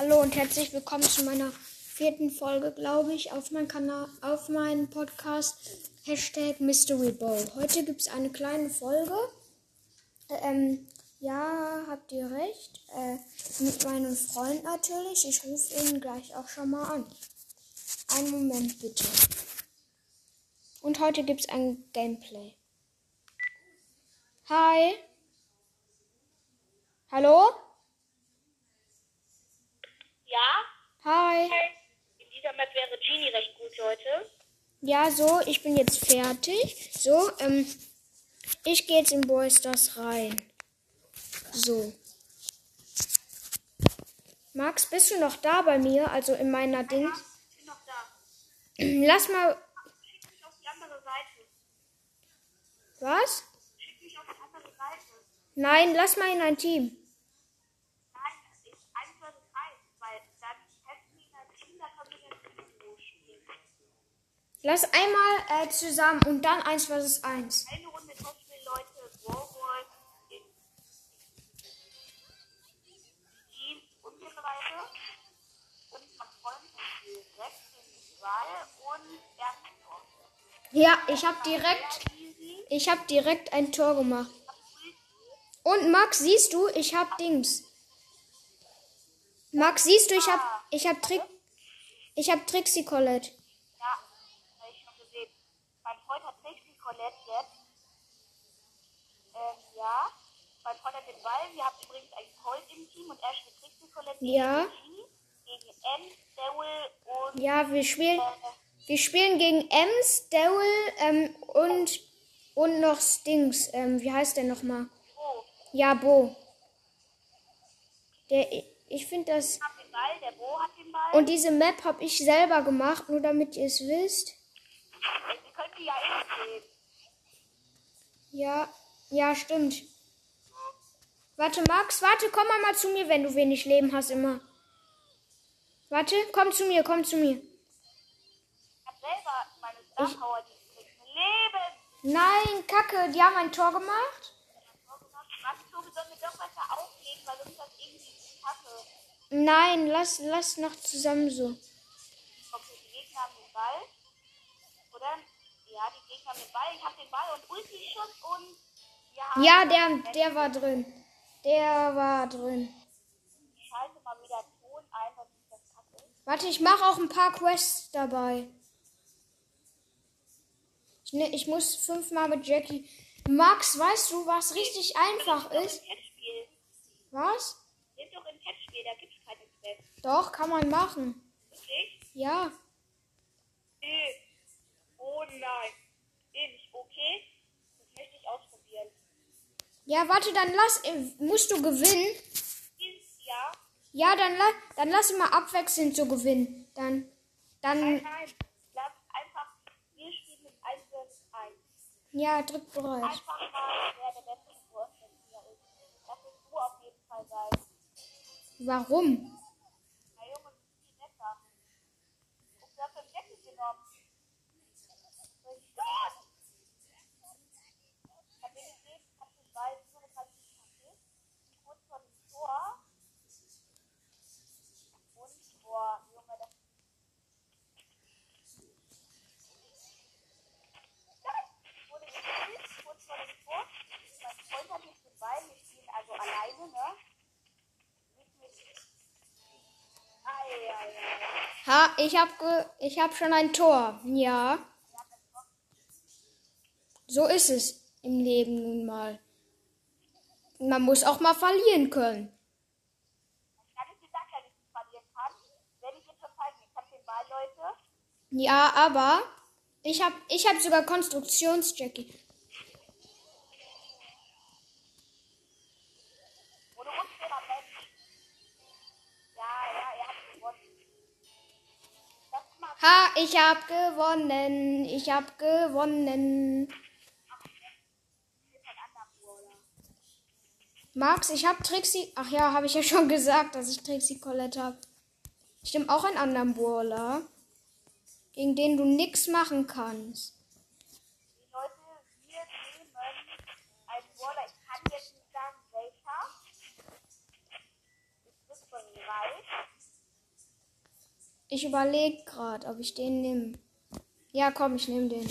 Hallo und herzlich willkommen zu meiner 4. Folge, glaube ich, auf meinem Kanal, auf meinem Podcast #MysteryBowl. Heute gibt es eine kleine Folge. Ja, habt ihr recht. Mit meinem Freund natürlich. Ich rufe ihn gleich auch schon mal an. Einen Moment bitte. Und heute gibt es ein Gameplay. Hi. Hallo? Ja? Hi. In dieser Map wäre Genie recht gut heute. Ja, so, ich bin jetzt fertig. So, ich gehe jetzt in Boysters rein. So. Max, bist du noch da bei mir? Also in meiner Dings? Ja, ich bin noch da. Lass mal... Schick mich auf die andere Seite. Was? Schick mich auf die andere Seite. Nein, lass mal in ein Team. Lass einmal zusammen und dann 1 vs. 1. Eine Runde Topspiel, Leute. Warhol. Team und so weiter. Und man freut sich direkt in Wahl und ersten Tor. Ja, ich hab direkt ein Tor gemacht. Und Max, siehst du, ich hab Dings. Max, siehst du, ich hab Trixie Colette. Ja, mein Freund hat den Ball. Wir haben übrigens einen Colt im Team und er spielt Trixie Colette gegen M, Daryl und... Ja, wir spielen gegen Ems, Daryl und noch Stings. Wie heißt der nochmal? Bo. Ja, Bo. Ich finde das... Ich hab den Ball, der Bo hat den Ball. Und diese Map habe ich selber gemacht, nur damit ihr es wisst. Ihr könnt die ja eh sehen. Ja, stimmt. Warte, Max, komm mal zu mir, wenn du wenig Leben hast immer. Warte, komm zu mir. Ich hab selber meine Star-Power, die kriegt Leben. Nein, Kacke, die haben ein Tor gemacht. Max, so sollen wir doch weiter auflegen, weil sonst das irgendwie nicht Kacke. Nein, lass noch zusammen so. Okay, die Gegner haben den Ball. Oder? Ja, die Gegner haben den Ball. Ich hab den Ball und Ulti-Schuss und... Ja, der war drin. Ich schalte mal wieder Ton ein, dass ich das packe. Warte, ich mache auch ein paar Quests dabei. Ich muss 5-mal mit Jackie. Max, weißt du, was richtig einfach ist? Was? Sind doch im Testspiel, da gibt's keine Quests. Doch, kann man machen. Wirklich? Ja. Oh nein. Nicht okay. Das möchte ich ausprobieren. Ja, warte, dann musst du gewinnen. Ja. Ja, dann lass immer abwechselnd so gewinnen. Nein, lass einfach, wir spielen mit 1 vs. 1. Ja, drück bereit. Einfach mal, wer der beste Wurfschütze hier ist. Das wirst du auf jeden Fall sein. Warum? Na Junge, das ist viel netter. Und du hast den Deckel genommen. Oh Gott! Ha, ich hab schon ein Tor. Ja. So ist es im Leben nun mal. Man muss auch mal verlieren können. Ich habe gesagt, dass ich verlieren kann. Werde ich jetzt verteidigen. Ich hab den Ball, Leute. Ja, aber ich hab sogar Konstruktions-Jackie. Ha, ich hab gewonnen. Max, ich hab Trixie... Ach ja, habe ich ja schon gesagt, dass ich Trixie Colette hab. Ich nehme auch einen anderen Brawler, gegen den du nix machen kannst. Leute, wir nehmen einen Brawler. Ich kann jetzt nicht sagen, welcher. Das wird von mir reich. Ich überlege gerade, ob ich den nehme. Ja, komm, ich nehme den.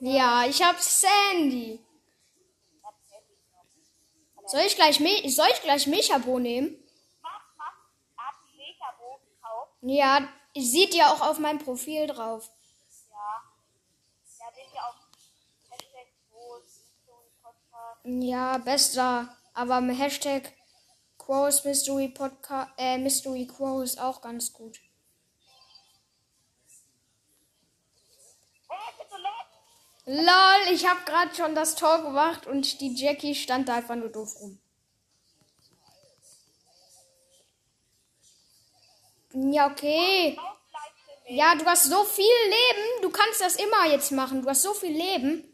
Ja, ich hab Sandy. Soll ich gleich Mechabo nehmen? Ja, sieht ja auch auf meinem Profil drauf. Ja, besser. Aber mit Hashtag Crow's Mystery Podcast, Mystery Crow ist auch ganz gut. Lol, ich hab grad schon das Tor gemacht und die Jackie stand da einfach nur doof rum. Ja, okay. Ja, du hast so viel Leben. Du kannst das immer jetzt machen. Du hast so viel Leben.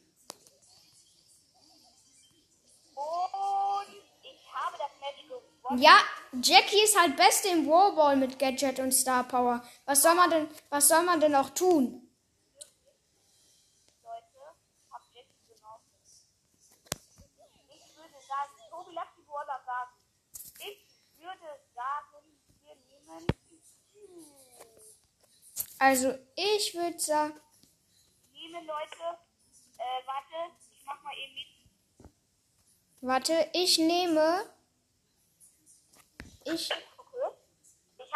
Und ich habe das Match gewonnen. Ja, Jackie ist halt beste im Warball mit Gadget und Star Power. Was soll man denn auch tun? Also, ich würde sagen... Liebe Leute, warte, ich mach mal eben mit. Warte, ich nehme... Okay. Ich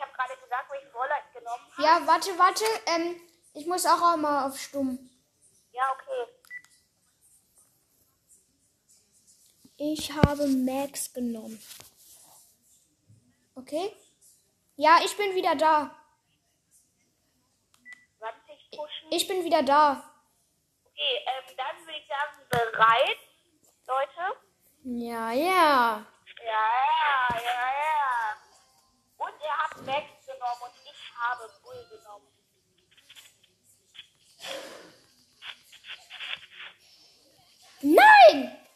hab gerade gesagt, wo ich Vorleit genommen habe. Ja, warte, ich muss auch mal auf Stumm. Ja, okay. Ich habe Max genommen. Okay? Ja, ich bin wieder da. Ich bin wieder da. Okay, dann würde ich sagen, bereit, Leute? Ja. Und ihr habt Max genommen und ich habe Bull genommen. Nein!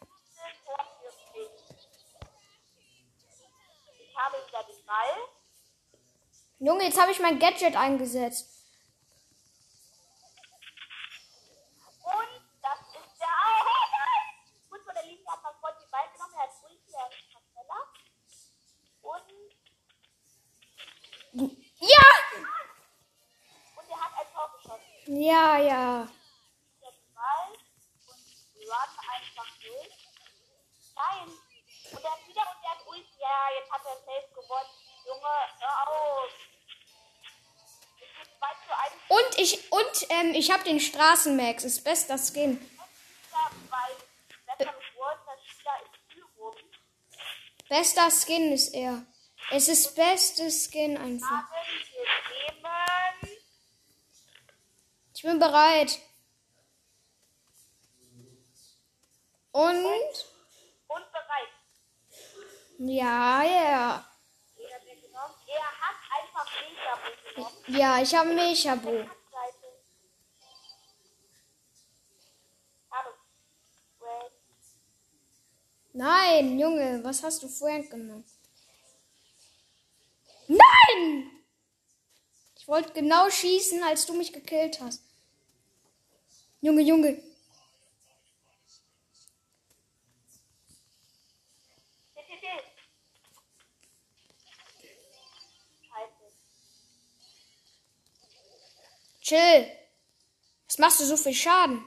Ich habe wieder den Ball. Junge, jetzt habe ich mein Gadget eingesetzt. Ja! Und er hat ein Tor geschossen. Ja. Der Ball und Run einfach durch. Nein. Und er hat wieder und er hat Ulti. Ja, jetzt hat er safe gewonnen. Junge, hör auf. Und ich hab den Straßenmax. Ist bester Skin. Bester Skin ist er. Es ist bestes Skin einfach. Ich bin bereit. Und bereit. Ja. Er hat einfach Mechabo genommen. Ja, ich habe Mechabo. Nein, Junge, was hast du vorhin genommen? Nein! Ich wollte genau schießen, als du mich gekillt hast. Junge. Chill. Was machst du so viel Schaden?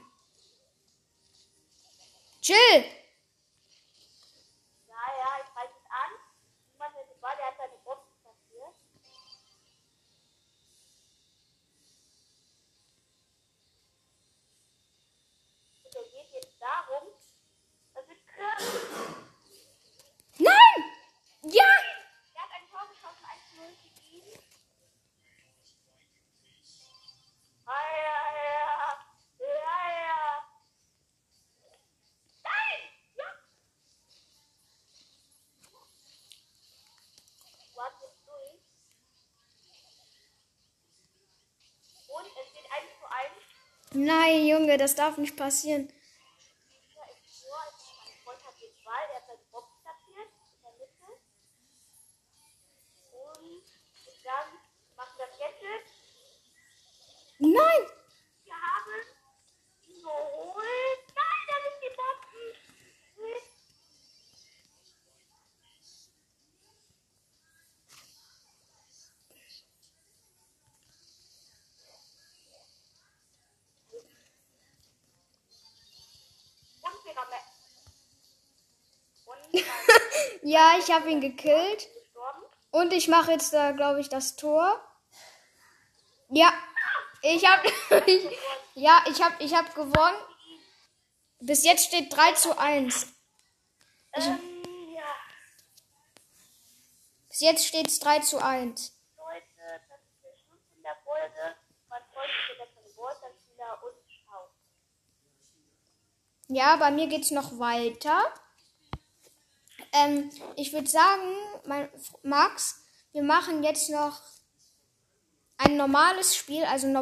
Chill. Nein, Junge, das darf nicht passieren. Nein! Wir haben ihn geholt. Nein, da sind die Bomben. Ja, ich habe ihn gekillt. Und ich mache jetzt da, glaube ich, das Tor. Ja, ich hab gewonnen. Bis jetzt steht 3-1. Bis jetzt steht es 3-1. Leute, das ist der Schluss in der Folge. Man freut sich wieder von den Boysters und schaut. Ja, bei mir geht's noch weiter. Ich würde sagen, Max, wir machen jetzt noch ein normales Spiel, also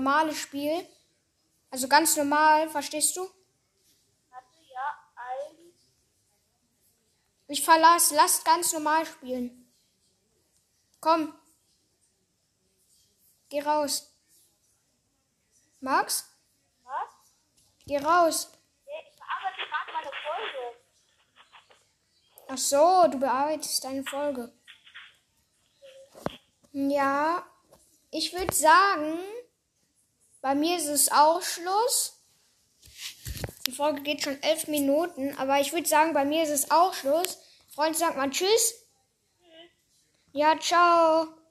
ganz normal, verstehst du? Warte, ja, ich verlasse, lasst ganz normal spielen. Komm, geh raus. Max? Was? Geh raus. Ich bearbeite gerade meine Folge. Ach so, du bearbeitest deine Folge. Ja, ich würde sagen, bei mir ist es auch Schluss. Die Folge geht schon 11 Minuten, aber ich würde sagen, bei mir ist es auch Schluss. Freunde, sagt mal Tschüss. Ja, ciao.